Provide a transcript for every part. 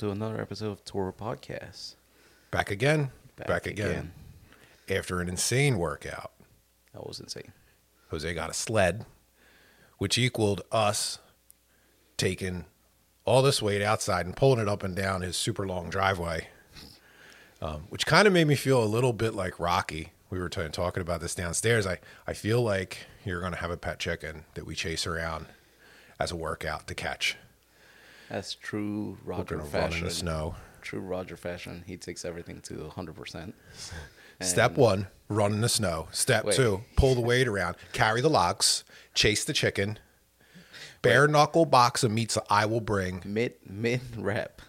to another episode of Toro Podcast. Back again. Back again. After an insane workout. That was insane. Jose got a sled, which equaled us taking all this weight outside and pulling it up and down his super long driveway, which kind of made me feel a little bit like Rocky. We were talking about this downstairs. I feel like you're going to have a pet chicken that we chase around as a workout to catch. That's true Roger fashion. Run in the snow. True Roger fashion. He takes everything to 100%. Step one, run in the snow. Step two, pull the weight around, carry the logs, chase the chicken, bare knuckle box of meats I will bring. Mid rep,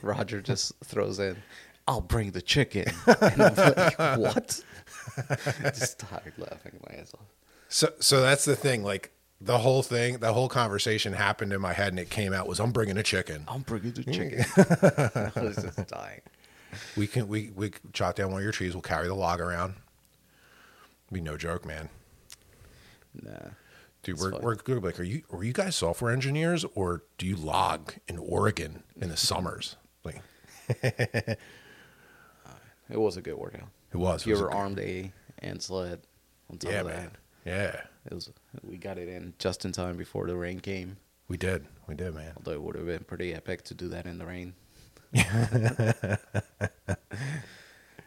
Roger just throws in, I'll bring the chicken. And I'm like, what? Just tired laughing my ass off. So that's the thing. Like, the whole conversation happened in my head, and it came out was, I'm bringing a chicken. I'm bringing the chicken. I was just dying. We chop down one of your trees. We'll carry the log around. It'd be no joke, man. Nah. Dude, we're good. Like, are you guys software engineers, or do you log in Oregon in the summers? Like, it was a good workout. It was. You were armed A and sled on top of that. Man. Yeah. It was. We got it in just in time before the rain came. We did, man. Although it would have been pretty epic to do that in the rain.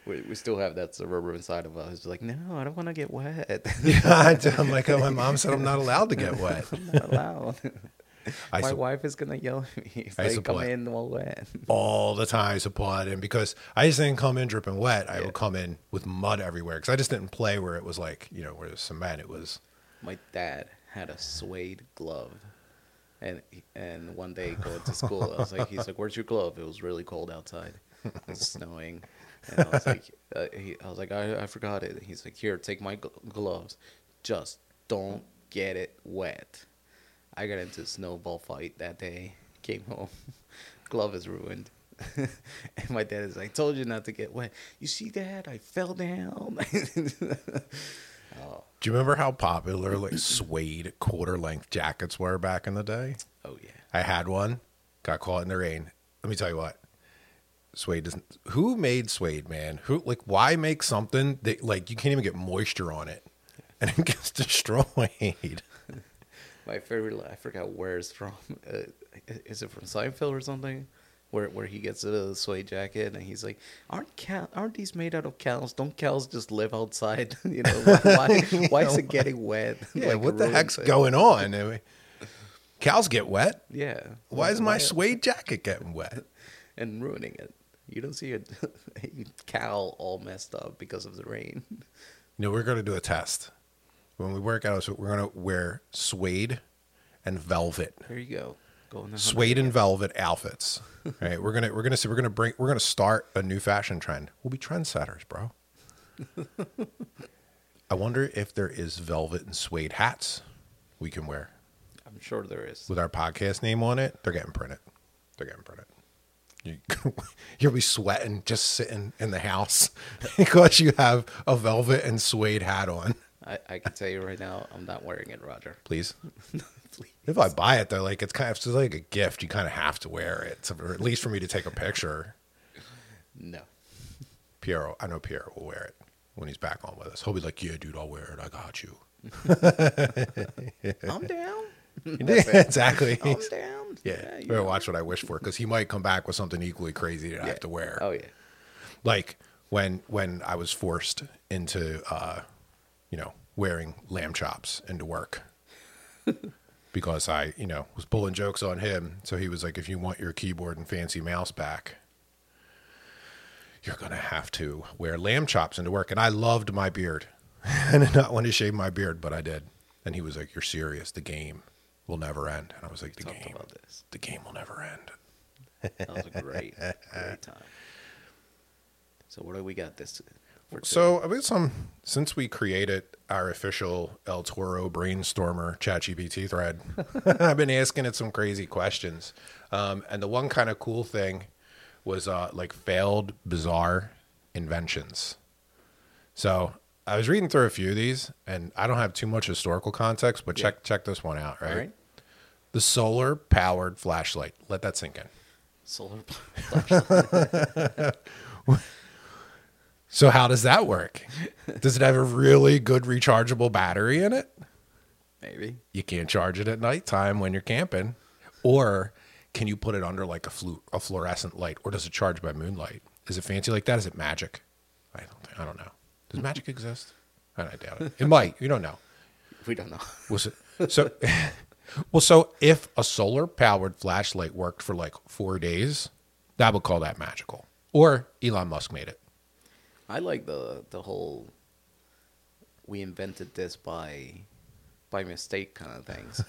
we still have that suburban inside of us. It's like, no, I don't want to get wet. I'm like, oh, my mom said I'm not allowed to get wet. I'm not allowed. My wife is gonna yell at me. It's like, come in all wet. All the time, I supply it in because I just didn't come in dripping wet. I would come in with mud everywhere because I just didn't play where it was like, you know, where it was cement. It was. My dad had a suede glove. And one day going to school, I was like, he's like, where's your glove? It was really cold outside. It was snowing. And I was like, I forgot it. And he's like, here, take my gloves. Just don't get it wet. I got into a snowball fight that day. Came home. Glove is ruined. And my dad is like, told you not to get wet. You see that? I fell down. Oh. Do you remember how popular like suede quarter-length jackets were back in the day? Oh, yeah. I had one. Got caught in the rain. Let me tell you what. Suede doesn't... Who made suede, man? Who like? Why make something that like you can't even get moisture on it? And it gets destroyed. My favorite... I forgot where it's from. Is it from Seinfeld or something? Where he gets a suede jacket and he's like, aren't these made out of cows? Don't cows just live outside? You know, why is it getting wet? Yeah, like what the heck's going on? I mean, cows get wet. Yeah. Why is my suede jacket getting wet? And ruining it. You don't see a cow all messed up because of the rain. You know, we're going to do a test. When we work out, we're going to wear suede and velvet. There you go. Suede and velvet outfits. All right, we're gonna start a new fashion trend. We'll be trendsetters, bro. I wonder if there is velvet and suede hats we can wear. I'm sure there is. With our podcast name on it, they're getting printed. You'll be sweating just sitting in the house because you have a velvet and suede hat on. I can tell you right now, I'm not wearing it, Roger. Please. Please. If I buy it though, like it's like a gift. You kind of have to wear it, or at least for me to take a picture. No. Piero, I know Piero will wear it when he's back on with us. He'll be like, "Yeah, dude, I'll wear it. I got you." I'm down. Yeah, exactly. I'm down. Yeah. You better watch what I wish for because he might come back with something equally crazy that I have to wear. Oh yeah. Like when I was forced into, you know, wearing lamb chops into work. Because I, you know, was pulling jokes on him. So he was like, if you want your keyboard and fancy mouse back, you're going to have to wear lamb chops into work. And I loved my beard. I did not want to shave my beard, but I did. And he was like, you're serious. The game will never end. And I was like, the game will never end. That was a great time. So what do we got this for? So I mean, since we created our official El Toro brainstormer ChatGPT thread. I've been asking it some crazy questions. And the one kind of cool thing was like failed bizarre inventions. So I was reading through a few of these and I don't have too much historical context, but check this one out, right? The solar powered flashlight. Let that sink in. solar flashlight. So how does that work? Does it have a really good rechargeable battery in it? Maybe. You can't charge it at nighttime when you're camping. Or can you put it under like a fluorescent light? Or does it charge by moonlight? Is it fancy like that? Is it magic? I don't know. Does magic exist? I doubt it. It might. You don't know. We don't know. So if a solar powered flashlight worked for like 4 days, that would call that magical. Or Elon Musk made it. I like the whole we invented this by mistake kind of things.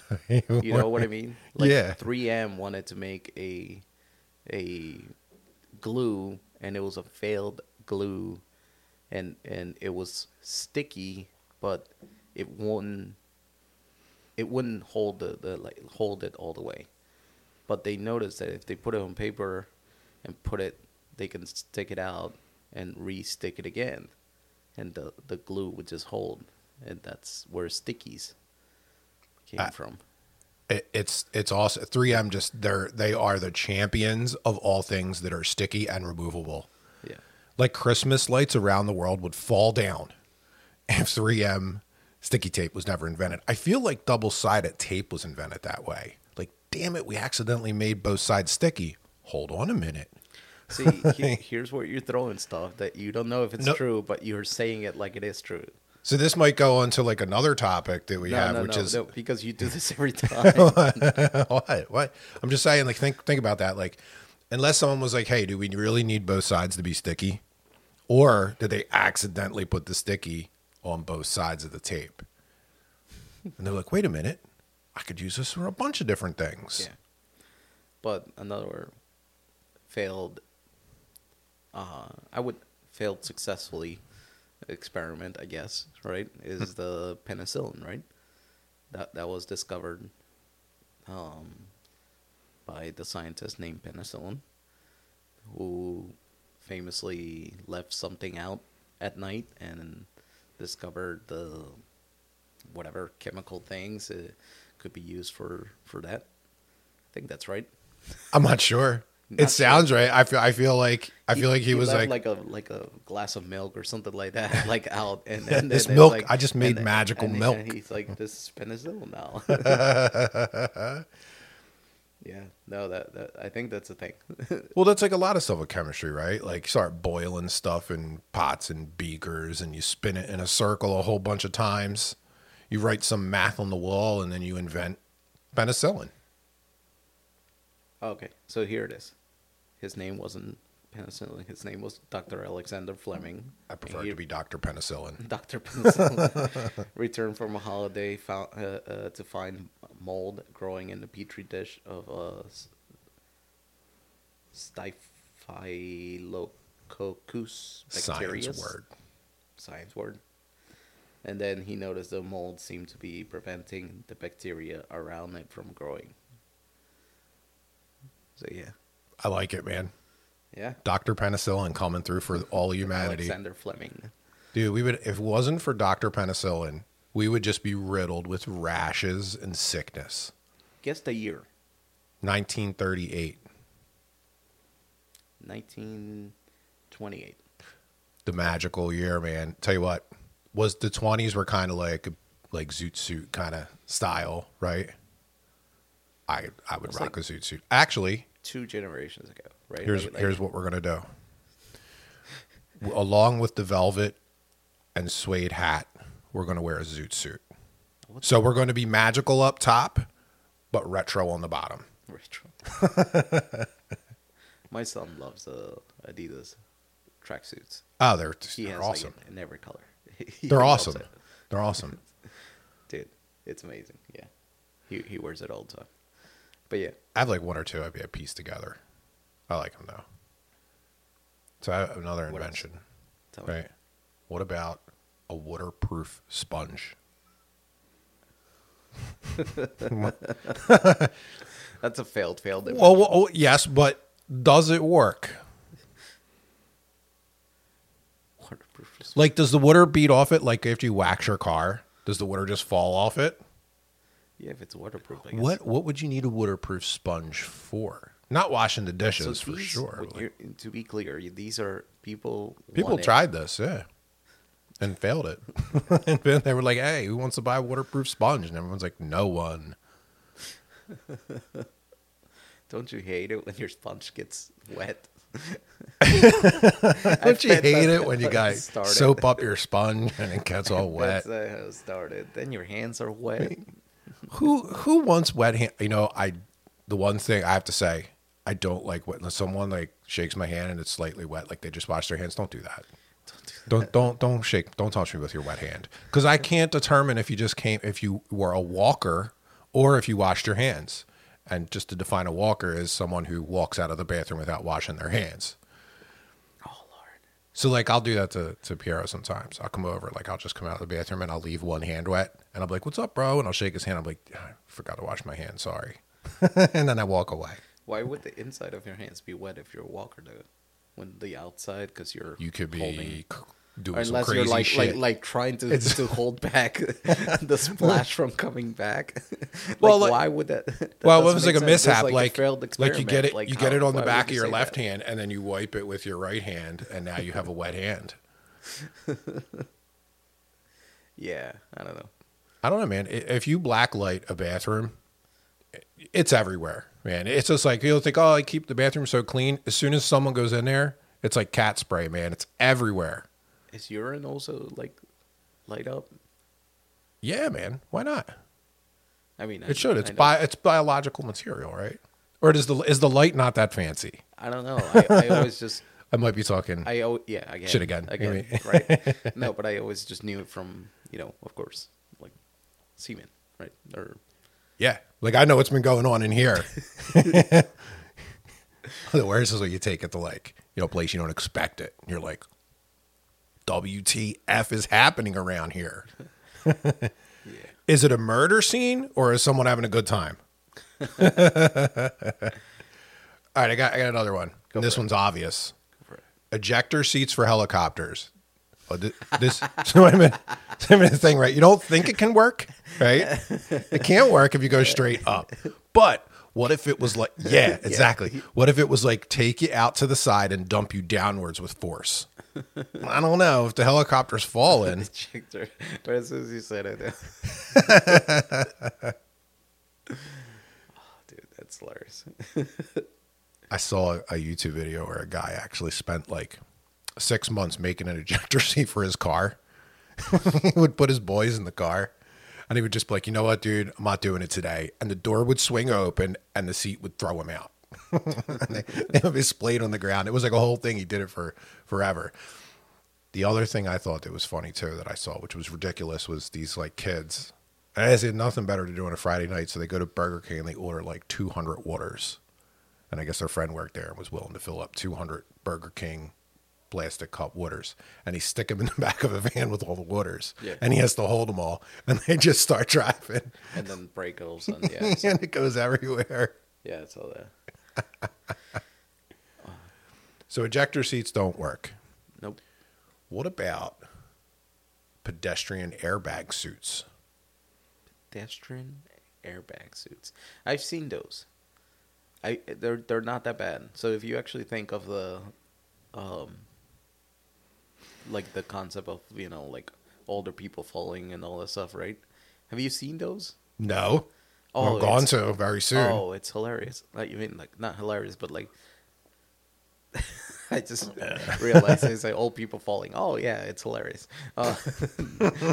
You know what I mean? Like yeah. 3M wanted to make a glue, and it was a failed glue, and it was sticky, but it wouldn't hold hold it all the way. But they noticed that if they put it on paper and they can stick it out and re-stick it again, and the glue would just hold, and that's where stickies came from. It's also 3M. Just they are the champions of all things that are sticky and removable. Yeah, like Christmas lights around the world would fall down if 3M sticky tape was never invented. I feel like double-sided tape was invented that way. Like, damn it, we accidentally made both sides sticky. Hold on a minute. See, here's where you're throwing stuff that you don't know if it's true, but you're saying it like it is true. So this might go on to like another topic that we have, because you do this every time. What? I'm just saying, like, think about that. Like, unless someone was like, hey, do we really need both sides to be sticky? Or did they accidentally put the sticky on both sides of the tape? And they're like, wait a minute, I could use this for a bunch of different things. Yeah. But another failed... failed successfully experiment, I guess, right, is the penicillin, right? That was discovered by the scientist named Penicillin, who famously left something out at night and discovered the whatever chemical things it could be used for that. I think that's right. I'm not sure. Not it sounds sure. Right. I feel like he was like a glass of milk or something like that, like out. And this milk, like, I just made magical milk. And he's like, this is penicillin now. Yeah, no, that I think that's a thing. Well, that's like a lot of stuff with chemistry, right? Like, start boiling stuff in pots and beakers, and you spin it in a circle a whole bunch of times. You write some math on the wall, and then you invent penicillin. Okay, so here it is. His name wasn't penicillin. His name was Dr. Alexander Fleming. I prefer to be Dr. Penicillin. Dr. Penicillin returned from a holiday to find mold growing in the petri dish of Staphylococcus bacterius. Science word. And then he noticed the mold seemed to be preventing the bacteria around it from growing. So, yeah. I like it, man. Yeah. Dr. Penicillin coming through for all humanity. Alexander Fleming. Dude, if it wasn't for Dr. Penicillin, we would just be riddled with rashes and sickness. Guess the year. 1938. 1928. The magical year, man. Tell you what, was the 20s were kind of like zoot suit kind of style, right? I would rock like a zoot suit. Actually, 2 generations ago, right? Here's what we're gonna do. Along with the velvet and suede hat, we're gonna wear a zoot suit. So we're gonna be magical up top, but retro on the bottom. Retro. My son loves Adidas tracksuits. Oh, they're awesome, like in every color. They're awesome. They're awesome, dude. It's amazing. Yeah, he wears it all the time. But yeah, I have like one or two. I'd be a piece together. I like them though. So I have another invention. Right? What about a waterproof sponge? That's a failed invention. Well, yes, but does it work? Waterproof sponge. Like, does the water bead off it? Like, after you wax your car, does the water just fall off it? Yeah, if it's waterproof, I guess. What would you need a waterproof sponge for? Not washing the dishes, so these, for sure. Like, to be clear, these are people. People tried this, yeah, and failed it. And then they were like, "Hey, who wants to buy a waterproof sponge?" And everyone's like, "No one." Don't you hate it when your sponge gets wet? Don't you hate it when you guys soap up your sponge and it gets all wet? That's how it started. Then your hands are wet. Who wants wet hands? You know, the one thing I have to say, I don't like wet. Unless someone like shakes my hand and it's slightly wet, like they just wash their hands. Don't do that. Don't shake. Don't touch me with your wet hand, because I can't determine if you just came, if you were a walker, or if you washed your hands. And just to define a walker is someone who walks out of the bathroom without washing their hands. Oh, Lord. So, like, I'll do that to Piero sometimes. I'll come over. Like, I'll just come out of the bathroom and I'll leave one hand wet. And I'm like, "What's up, bro?" And I'll shake his hand. I'm like, "I forgot to wash my hands. Sorry." And then I walk away. Why would the inside of your hands be wet if you're a walker, dude? When the outside, because you're holding... You could be... doing unless some crazy you're like shit. like trying to hold back the splash from coming back. Like, well, like, why would that well, it was like a mishap, like you get it, like, you get it on the back of your left hand, and then you wipe it with your right hand, and now you have a wet hand. Yeah, I don't know, man. If you blacklight a bathroom, it's everywhere, man. It's just like people think, "Oh, I keep the bathroom so clean." As soon as someone goes in there, it's like cat spray, man. It's everywhere. Is urine also, like, light up? Yeah, man. Why not? I mean... It should. It's biological material, right? Or is the light not that fancy? I don't know. I always just... I might be talking... yeah, again. Shit again. Again, you know I mean? Right. No, but I always just knew it from, you know, of course, like, semen, right? Or... Yeah. Like, I know what's been going on in here. The worst is what you take at the, like, you know, place you don't expect it. You're like... WTF is happening around here? Yeah. Is it a murder scene or is someone having a good time? All right, I got another one. This one's obvious. Ejector seats for helicopters. Oh, this a minute thing, right? You don't think it can work, right? It can't work if you go straight up. But what if it was like, yeah, exactly. Yeah. What if it was like take you out to the side and dump you downwards with force? I don't know if the helicopter's falling. Ejector. But as soon as you said it, oh, dude, that's hilarious. I saw a YouTube video where a guy actually spent like 6 months making an ejector seat for his car. He would put his boys in the car, and he would just be like, "You know what, dude? I'm not doing it today." And the door would swing open, and the seat would throw him out. They would be splayed on the ground. It was like a whole thing. He did it for forever. The other thing I thought that was funny too that I saw, which was ridiculous, was these like kids. And I said nothing better to do on a Friday night, so they go to Burger King and they order like 200 waters. And I guess their friend worked there and was willing to fill up 200 Burger King plastic cup waters. And he stick them in the back of a van with all the waters. Yeah. And he has to hold them all. And they just start driving. And then break all of a sudden. Yeah, and it goes everywhere. Yeah, it's all there. So ejector seats don't work. Nope. What about pedestrian airbag suits? Pedestrian airbag suits. I've seen those. They're not that bad. So if you actually think of the, like the concept of, you know, like older people falling and all that stuff, right? Have you seen those? No. Oh, I'm going to very soon. Oh, it's hilarious. Like, you mean like not hilarious, but like I just realized it's like old people falling. Oh yeah, it's hilarious. I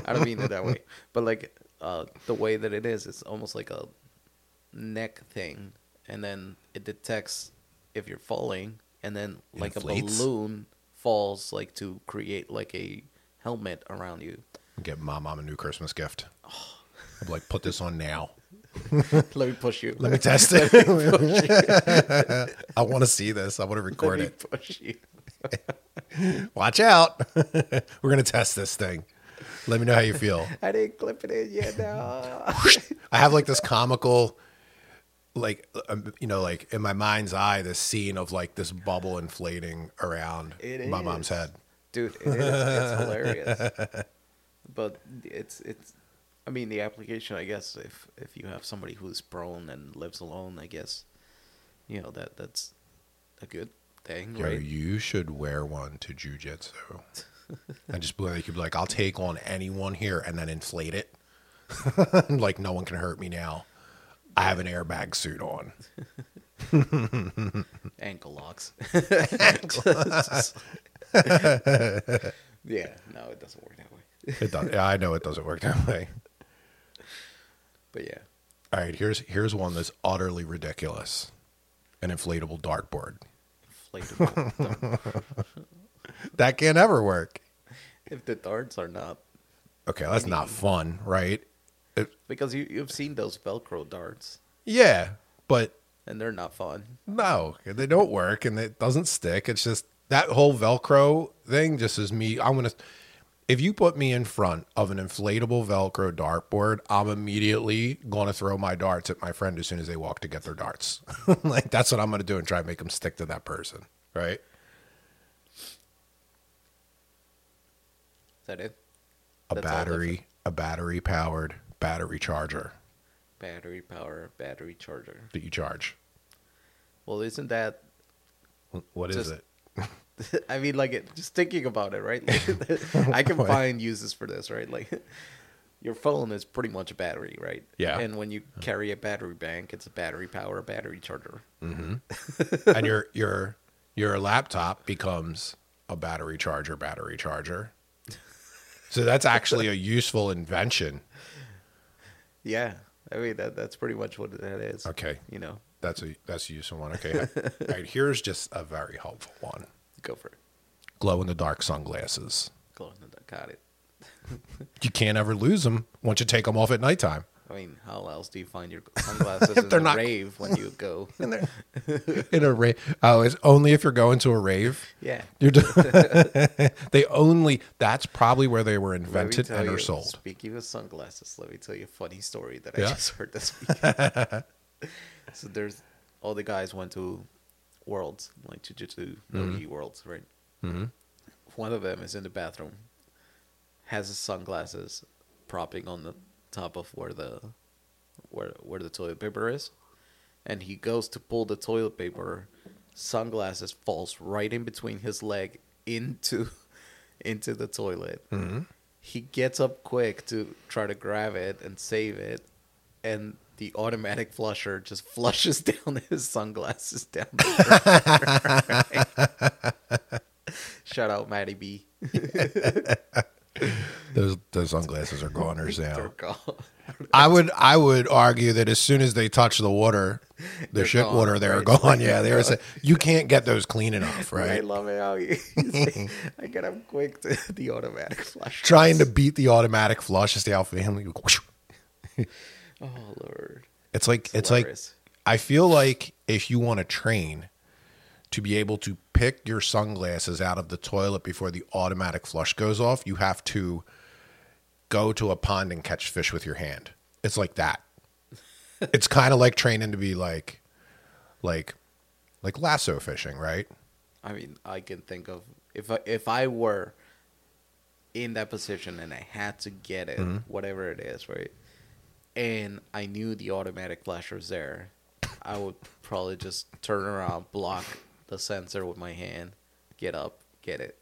don't mean it that way, but like the way that it is, it's almost like a neck thing, and then it detects if you're falling, and then like a balloon falls like to create like a helmet around you. Get my mom a new Christmas gift. Oh. I'm like, "Put this on now. Let me push you. Let me test it. Let me push you. I want to see this. I want to record it. Let me push you. Watch out. We're going to test this thing. Let me know how you feel." I didn't clip it in yet. No. I have like this comical, like, you know, like in my mind's eye, this scene of like this bubble inflating around my mom's head. Dude, it is. It's hilarious. But it's. I mean, the application, I guess, if you have somebody who's prone and lives alone, I guess you know, that's a good thing, right? Yo, you should wear one to jiu-jitsu. And just like, you'd be like, I'll take on anyone here, and then inflate it. Like, no one can hurt me now. I have an airbag suit on. Ankle locks. Yeah, no, it doesn't work that way. It does. Yeah, I know it doesn't work that way. But yeah. All right, here's one that's utterly ridiculous. An inflatable dartboard. Inflatable dartboard. That can't ever work. If the darts are not. Okay, that's not fun, right? Because you've seen those Velcro darts. Yeah, but. And they're not fun. No, they don't work, and it doesn't stick. It's just that whole Velcro thing just is me. I'm going to. If you put me in front of an inflatable Velcro dartboard, I'm immediately going to throw my darts at my friend as soon as they walk to get their darts. Like, that's what I'm going to do and try and make them stick to that person, right? Is that it? A battery-powered battery charger. Battery-powered battery charger. That you charge. Well, isn't that... What is it? I mean, like, just thinking about it, right? Like, I can find uses for this, right? Like, your phone is pretty much a battery, right? Yeah. And when you carry a battery bank, it's a battery-powered battery charger. Mm-hmm. And your laptop becomes a battery charger. So that's actually a useful invention. Yeah, I mean that's pretty much what that is. Okay, you know, that's a useful one. Okay, all right, here's just a very helpful one. Go for it. Glow in the dark sunglasses. Glow in the dark. Got it. You can't ever lose them once you take them off at nighttime. I mean, how else do you find your sunglasses in a rave when you go? In a rave. Oh, it's only if you're going to a rave? Yeah. That's probably where they were invented and are sold. Speaking of sunglasses, let me tell you a funny story that I just heard this weekend. So all the guys went to Worlds, like Jiu-Jitsu, Nogi Worlds, right? Mm-hmm. One of them is in the bathroom, has his sunglasses propping on the top of where the toilet paper is, and he goes to pull the toilet paper, sunglasses falls right in between his leg into the toilet. Mm-hmm. He gets up quick to try to grab it and save it, and the automatic flusher just flushes down his sunglasses down the river. Shout out Maddie B. Those sunglasses are goners now. They're gone. I would argue that as soon as they touch the water, the ship water, they're gone. Right? Yeah, they were saying you can't get those clean enough, right? I love it how you say, I get up quick to the automatic flush. Trying to beat the automatic flush is the alpha family. Oh Lord! It's like I feel like if you want to train to be able to pick your sunglasses out of the toilet before the automatic flush goes off, you have to go to a pond and catch fish with your hand. It's like that. It's kind of like training to be like lasso fishing, right? I mean, I can think of if I were in that position and I had to get it, whatever it is, right? And I knew the automatic flush was there, I would probably just turn around, block the sensor with my hand, get up, get it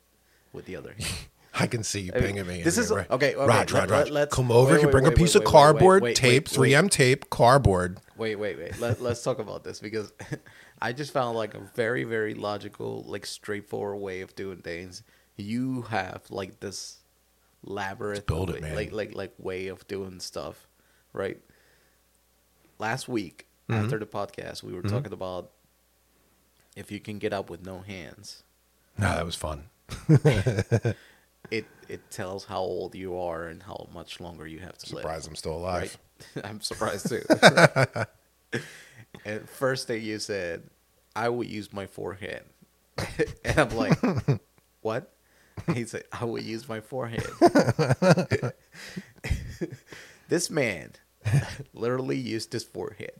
with the other hand. I can see you pinging me. This is okay. Rod, come over here. Bring a piece of cardboard, tape, 3M tape, cardboard. Wait. Let's talk about this because I just found like a very, very logical, like straightforward way of doing things. You have like this labyrinth, build it, man. Like way of doing stuff, right? Last week after the podcast, we were talking about if you can get up with no hands. No, that was fun. It tells how old you are and how much longer you have to live. Surprised I'm still alive. Right? I'm surprised too. And first thing you said, I would use my forehand. And I'm like, what? And he said, I would use my forehand. This man literally used his forehand.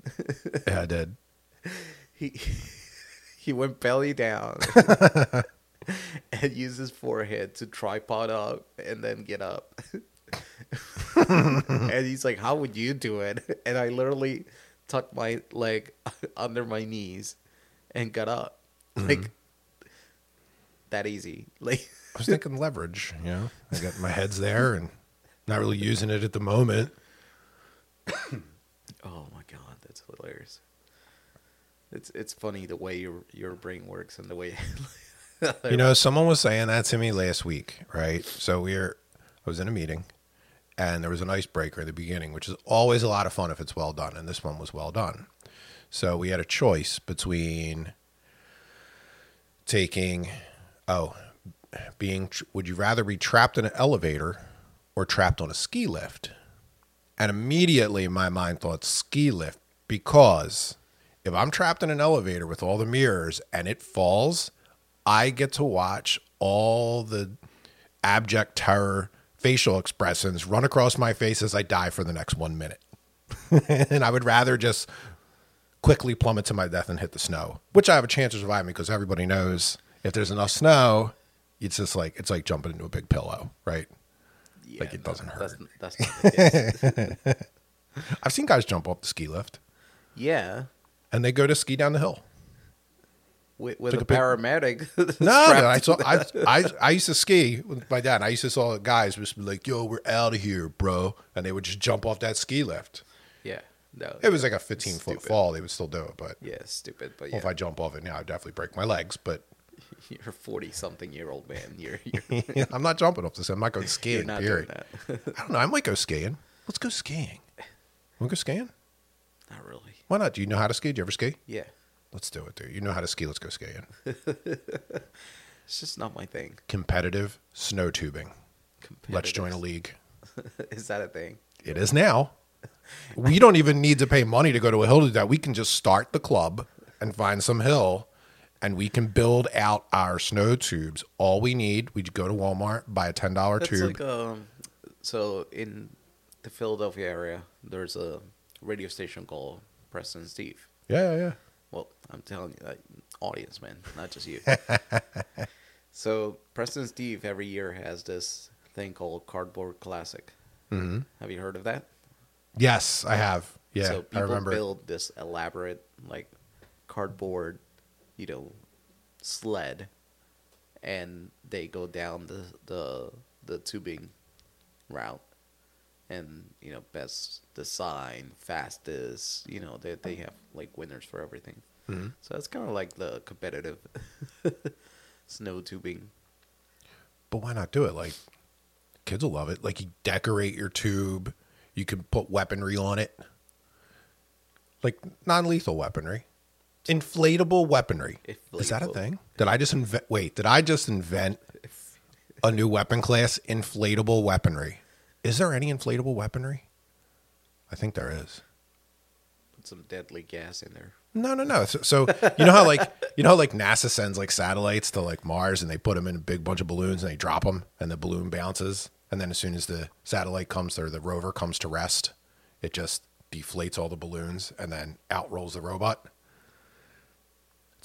Yeah, I did. He went belly down. And use his forehead to tripod up and then get up. And he's like, how would you do it? And I literally tucked my leg under my knees and got up. Mm-hmm. Like, that easy. Like, I was thinking leverage, you know? I got my head's there and not really using it at the moment. Oh my God, that's hilarious. It's funny the way your brain works and the way you know, someone was saying that to me last week, right? So I was in a meeting and there was an icebreaker at the beginning, which is always a lot of fun if it's well done, and this one was well done. So we had a choice between would you rather be trapped in an elevator or trapped on a ski lift? And immediately my mind thought ski lift, because if I'm trapped in an elevator with all the mirrors and it falls, I get to watch all the abject terror facial expressions run across my face as I die for the next 1 minute. And I would rather just quickly plummet to my death and hit the snow, which I have a chance of surviving because everybody knows if there's enough snow, it's like jumping into a big pillow, right? Yeah, like it doesn't hurt. That's not the case. I've seen guys jump off the ski lift. Yeah. And they go to ski down the hill. With a paramedic. I used to ski with my dad. And I used to saw guys just be like, yo, we're out of here, bro. And they would just jump off that ski lift. Yeah. No, it was like a 15-foot fall. They would still do it, but yeah, stupid. But yeah. Well, if I jump off it now, I'd definitely break my legs. But you're a 40-something-year-old man. I'm not jumping off this. I'm not going skiing. You're not doing that. I don't know. I might go skiing. Let's go skiing. Want to go skiing? Not really. Why not? Do you know how to ski? Do you ever ski? Yeah. Let's do it, dude. You know how to ski. Let's go skiing. It's just not my thing. Competitive snow tubing. Let's join a league. Is that a thing? It is now. We don't even need to pay money to go to a hill to do that. We can just start the club and find some hill, and we can build out our snow tubes. All we need, we go to Walmart, buy a $10 tube. Like, so in the Philadelphia area, there's a radio station called Preston Steve. Yeah. Well, I'm telling you, like, audience, man, not just you. So Preston Steve every year has this thing called Cardboard Classic. Mm-hmm. Have you heard of that? Yes, I have. Yeah, so people I remember. Build this elaborate, like, cardboard, sled, and they go down the tubing route, and best design, fastest. They have like winners for everything. Mm-hmm. So it's kind of like the competitive snow tubing. But why not do it? Like, kids will love it. Like, you decorate your tube. You can put weaponry on it, like non-lethal weaponry, inflatable weaponry. Inflatable. Is that a thing? Did I just invent a new weapon class? Inflatable weaponry. Is there any inflatable weaponry? I think there is. Put some deadly gas in there. No. So you know how NASA sends like satellites to like Mars, and they put them in a big bunch of balloons, and they drop them, and the balloon bounces. And then as soon as the satellite comes, or the rover comes to rest, it just deflates all the balloons, and then out rolls the robot.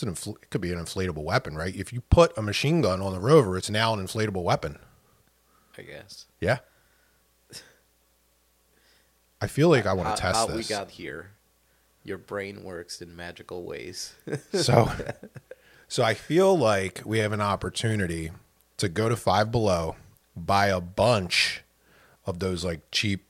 It could be an inflatable weapon, right? If you put a machine gun on the rover, it's now an inflatable weapon. I guess. Yeah. I feel like I want to test this. How we got here. Your brain works in magical ways. So I feel like we have an opportunity to go to Five Below, buy a bunch of those like cheap,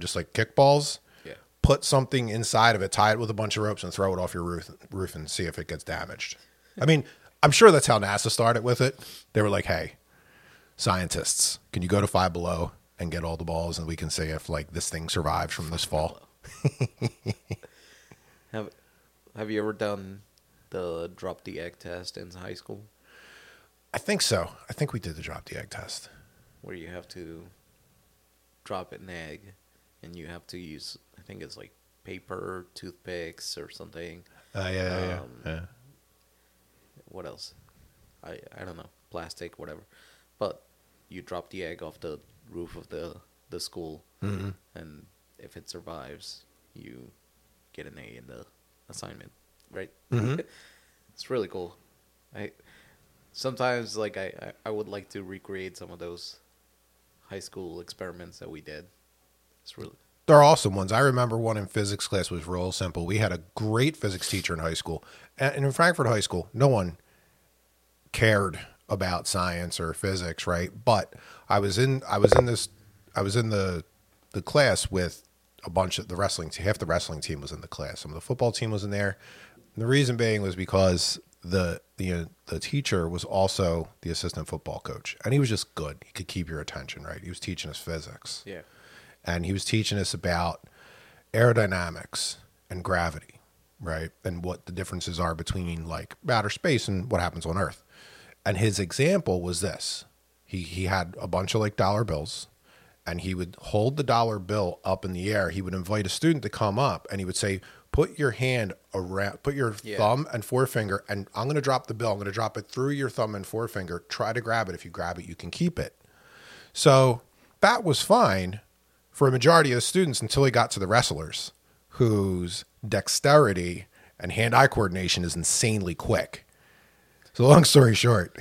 just like kickballs. Yeah. Put something inside of it, tie it with a bunch of ropes, and throw it off your roof and see if it gets damaged. I mean, I'm sure that's how NASA started with it. They were like, hey, scientists, can you go to Five Below and get all the balls, and we can see if like this thing survives from this fall? Have you ever done the drop the egg test in high school? I think so. I think we did the drop the egg test, where you have to drop an egg, and you have to use, I think it's like paper, toothpicks, or something. Yeah. What else? I don't know, plastic, whatever. But you drop the egg off the roof of the school, mm-hmm. and if it survives, you get an A in the assignment, right? Mm-hmm. It's really cool. Sometimes like I would like to recreate some of those high school experiments that we did. It's really There are awesome ones. I remember one in physics class was real simple. We had a great physics teacher in high school. And in Frankfurt High School, no one cared about science or physics, right? But I was in the class with a bunch of the wrestling team. Half the wrestling team was in the class. Some of the football team was in there. And the reason being was because the teacher was also the assistant football coach, and he was just good. He could keep your attention, right? He was teaching us physics. Yeah. And he was teaching us about aerodynamics and gravity, right? And what the differences are between like outer space and what happens on Earth. And his example was this. He had a bunch of like dollar bills, and he would hold the dollar bill up in the air. He would invite a student to come up, and he would say, put your hand around, put your thumb and forefinger, and I'm going to drop the bill. I'm going to drop it through your thumb and forefinger. Try to grab it. If you grab it, you can keep it. So that was fine for a majority of the students until he got to the wrestlers, whose dexterity and hand-eye coordination is insanely quick. So long story short,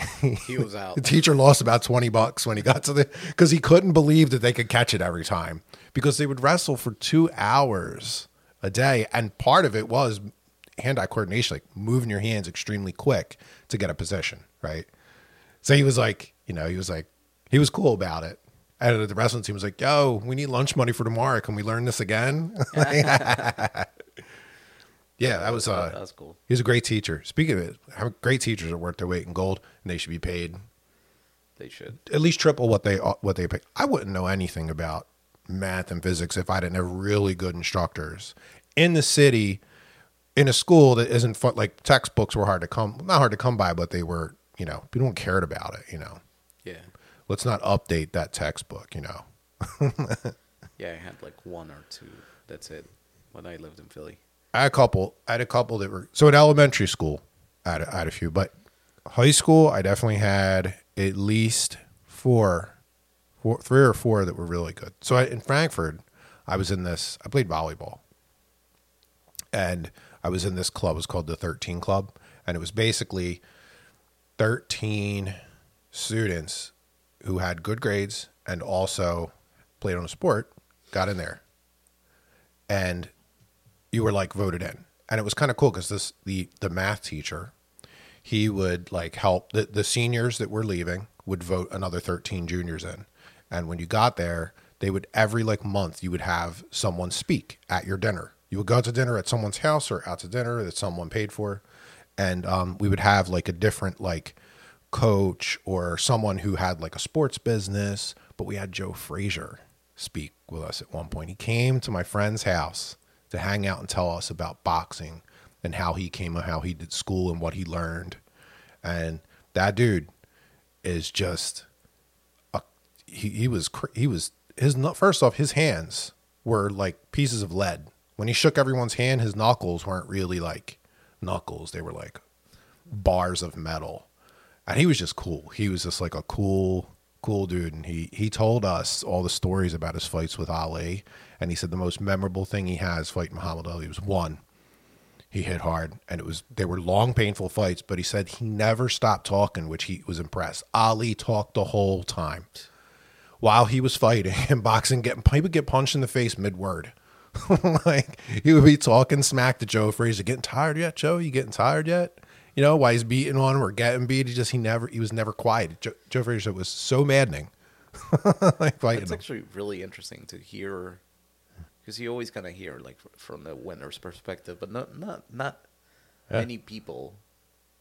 he was out. The teacher lost about $20 when he got to the, because he couldn't believe that they could catch it every time, because they would wrestle for 2 hours a day. And part of it was hand-eye coordination, like moving your hands extremely quick to get a position, right? So he was like, you know, he was cool about it. And the wrestling team was like, yo, we need lunch money for tomorrow. Can we learn this again? Yeah, that was cool. He was a great teacher. Speaking of it, great teachers are worth their weight in gold, and they should be paid. They should. At least triple what they pay. I wouldn't know anything about math and physics if I didn't have really good instructors in the city, in a school that isn't fun. Like textbooks were not hard to come by, but they were, you know, people don't cared about it, you know. Yeah. Let's not update that textbook, you know. Yeah, I had like one or two. That's it. When I lived in Philly. I had a couple that were, so in elementary school, I had a few, but high school, I definitely had at least three or four that were really good. So in Frankfurt, I played volleyball, and I was in this club. It was called the 13 Club, and it was basically 13 students who had good grades and also played on a sport, got in there. And you were like voted in, and it was kind of cool because the math teacher, he would like help the seniors that were leaving would vote another 13 juniors in, and when you got there, they would every like month you would have someone speak at your dinner. You would go to dinner at someone's house or out to dinner that someone paid for, and we would have like a different like coach or someone who had like a sports business. But we had Joe Frazier speak with us at one point. He came to my friend's house to hang out and tell us about boxing and how he came and how he did school and what he learned. And that dude is just first off, his hands were like pieces of lead. When he shook everyone's hand, his knuckles weren't really like knuckles. They were like bars of metal. And he was just cool. He was just like a cool dude, and he told us all the stories about his fights with Ali, and he said the most memorable thing he has fighting Muhammad Ali was one, he hit hard, and they were long, painful fights, but he said he never stopped talking, which he was impressed. Ali talked the whole time while he was fighting and boxing, he would get punched in the face mid-word. Like, he would be talking smack to Joe Frazier, getting tired yet, Joe? You getting tired yet? You know, why he's beating on him or getting beat. He was never quiet. Joe Frazier was so maddening. It's actually really interesting to hear, because you always kind of hear like from the winner's perspective, but not many people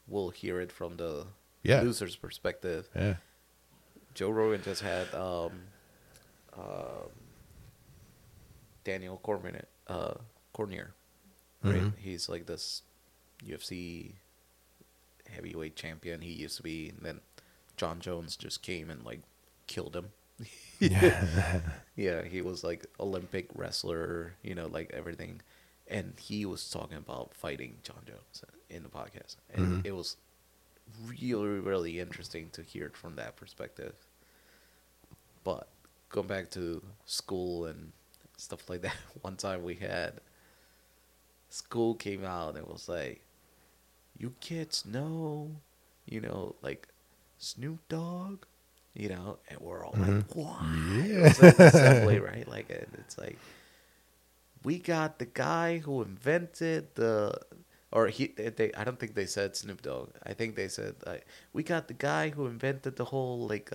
will hear it from the loser's perspective. Yeah. Joe Rogan just had Daniel Cornier. Right? Mm-hmm. He's like this UFC heavyweight champion he used to be, and then John Jones just came and like killed him. Yeah, he was like Olympic wrestler, you know, like everything, and he was talking about fighting John Jones in the podcast, and It was really, really interesting to hear it from that perspective. But going back to school and stuff like that, one time we had school came out and was like, you kids know, you know, like Snoop Dogg, you know, and we're all like, what? Yeah. It's like, right? Like, it's like, we got the guy who invented the, or he, they, I don't think they said Snoop Dogg. I think they said, we got the guy who invented the whole, like,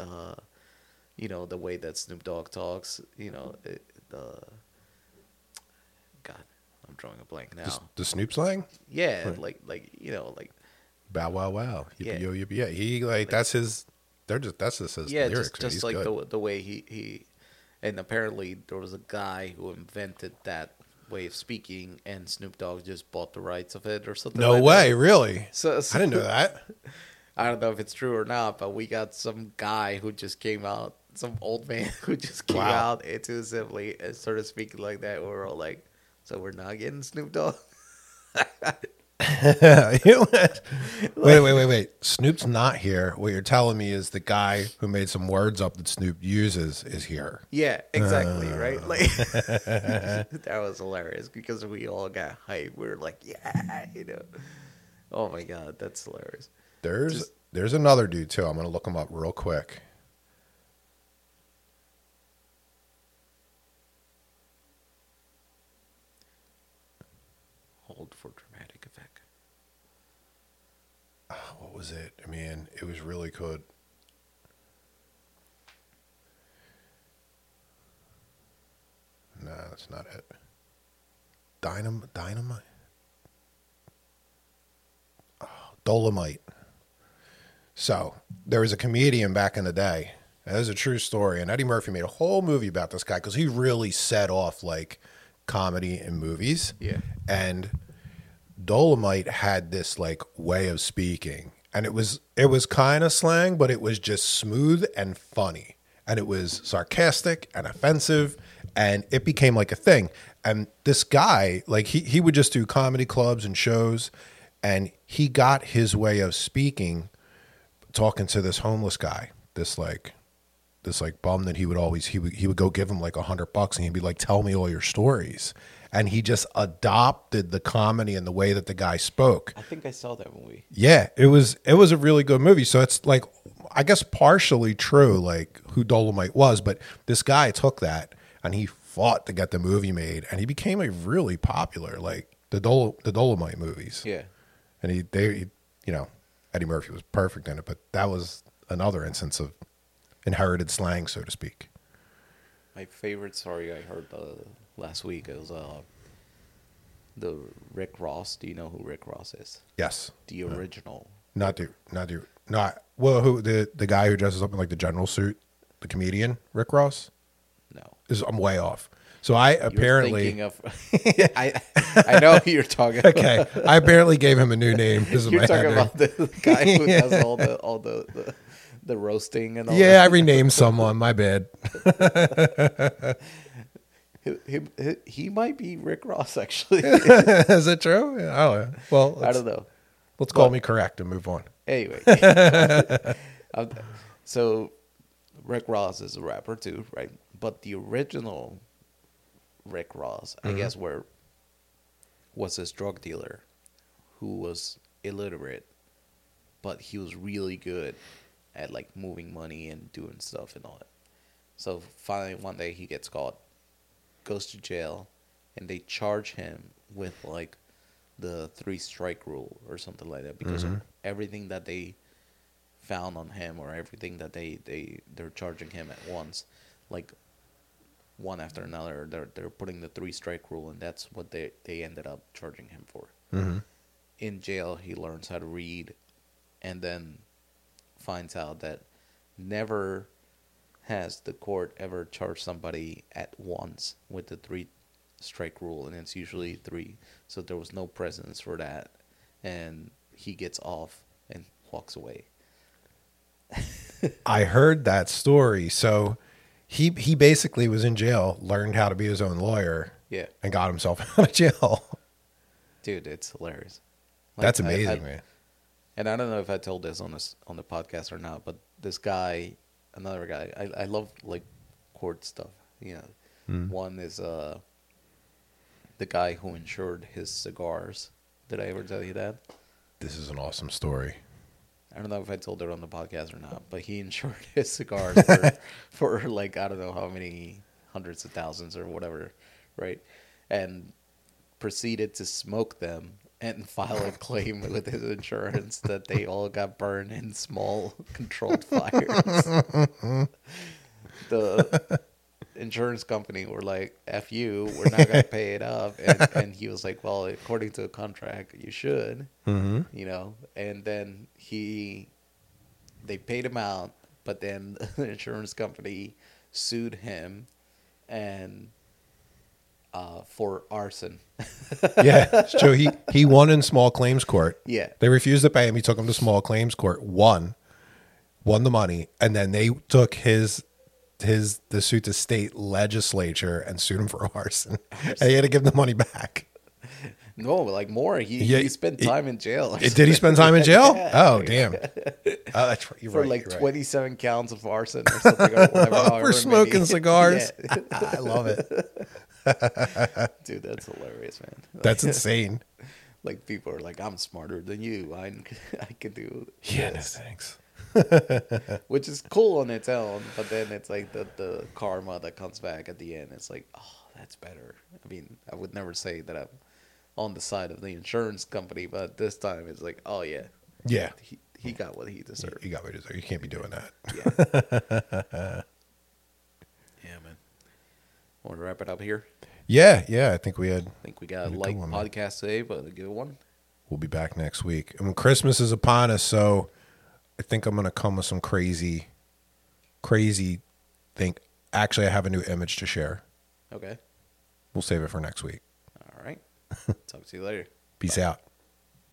you know, the way that Snoop Dogg talks, you know, God, I'm drawing a blank now. The Snoop slang? Yeah, right. like you know, like. Bow, wow, wow. Yippee, yeah. Yo, yippee, yeah. He, like, that's his, they're just, that's just his lyrics. Yeah, just like good. The way he, and apparently there was a guy who invented that way of speaking, and Snoop Dogg just bought the rights of it or something. No like way, that. Really? So I didn't know that. I don't know if it's true or not, but we got some guy who just came out, some old man who just came out intuitively and started speaking like that. And we're all like, so we're not getting Snoop Dogg? Wait. Snoop's not here. What you're telling me is the guy who made some words up that Snoop uses is here. Yeah, exactly, right? Like that was hilarious because we all got hyped. We were like, yeah, you know. Oh my God, that's hilarious. There's another dude too. I'm gonna look him up real quick. Hold for dramatic effect. What was it? I mean, it was really good. No, that's not it. Dynamite. Oh, Dolomite. So there was a comedian back in the day. That is a true story. And Eddie Murphy made a whole movie about this guy because he really set off like comedy and movies. Yeah. And Dolomite had this like way of speaking. And it was kind of slang, but it was just smooth and funny. And it was sarcastic and offensive. And it became like a thing. And this guy, like he would just do comedy clubs and shows. And he got his way of speaking talking to this homeless guy, this bum that he would go give him like $100 and he'd be like, tell me all your stories. And he just adopted the comedy and the way that the guy spoke. I think I saw that movie. Yeah, it was a really good movie. So it's like, I guess partially true, like who Dolomite was, but this guy took that and he fought to get the movie made and he became a really popular, like the Dolomite movies. Yeah. And they you know, Eddie Murphy was perfect in it, but that was another instance of inherited slang, so to speak. My favorite story I heard last week was the Rick Ross. Do you know who Rick Ross is? Yes. The original. Who the guy who dresses up in like the general suit, the comedian Rick Ross? No, I'm way off. So I apparently... I know who you're talking about. Okay. I apparently gave him a new name. You're talking about the guy who does all the roasting and all that. Yeah, I renamed someone. My bad. He might be Rick Ross, actually. Is that true? Oh, well, I don't know. Let's call me correct and move on. Anyway. So Rick Ross is a rapper too, right? But the original... Rick Ross, I guess, was this drug dealer who was illiterate, but he was really good at like moving money and doing stuff and all that. So finally one day he gets caught, goes to jail, and they charge him with like the 3-strike rule or something like that because of everything that they found on him or everything that they're charging him at once, like one after another, they're putting the 3-strike rule, and that's what they ended up charging him for. Mm-hmm. In jail, he learns how to read, and then finds out that never has the court ever charged somebody at once with the 3-strike rule, and it's usually 3. So there was no precedence for that, and he gets off and walks away. I heard that story, so... He basically was in jail, learned how to be his own lawyer, and got himself out of jail. Dude, it's hilarious. Like, that's amazing, man. And I don't know if I told this on the podcast or not, but this guy, another guy, I love like court stuff. You know, one is the guy who insured his cigars. Did I ever tell you that? This is an awesome story. I don't know if I told it on the podcast or not, but he insured his cigars for like, I don't know how many hundreds of thousands or whatever, right? and proceeded to smoke them and file a claim with his insurance that they all got burned in small controlled fires. The insurance company were like, F you, we're not going to pay it up. And he was like, well, according to the contract, you should, you know. And then they paid him out, but then the insurance company sued him and for arson. Yeah. So he won in small claims court. Yeah. They refused to pay him. He took him to small claims court, won the money, and then they took the suit to state legislature and sued him for arson. And he had to give the money back. No, like more. He spent time in jail. Did he spend time in jail? Yeah. Oh, damn. Oh, that's right. For like 27 counts of arson or something. Or whatever, for smoking cigars. Yeah. I love it. Dude, that's hilarious, man. Like, that's insane. Like, people are like, I'm smarter than you. I could do this. Yeah, no thanks. Which is cool on its own, but then it's like the karma that comes back at the end. It's like, oh, that's better. I mean, I would never say that I'm on the side of the insurance company, but this time it's like, oh yeah, yeah, he got what he deserved. You can't be doing that. Yeah, yeah, man. Want to wrap it up here? Yeah. I think we got a light podcast today, but a good one. We'll be back next week. I mean, Christmas is upon us, so I think I'm gonna come with some crazy thing. Actually, I have a new image to share. Okay. We'll save it for next week. All right. Talk to you later. Peace out.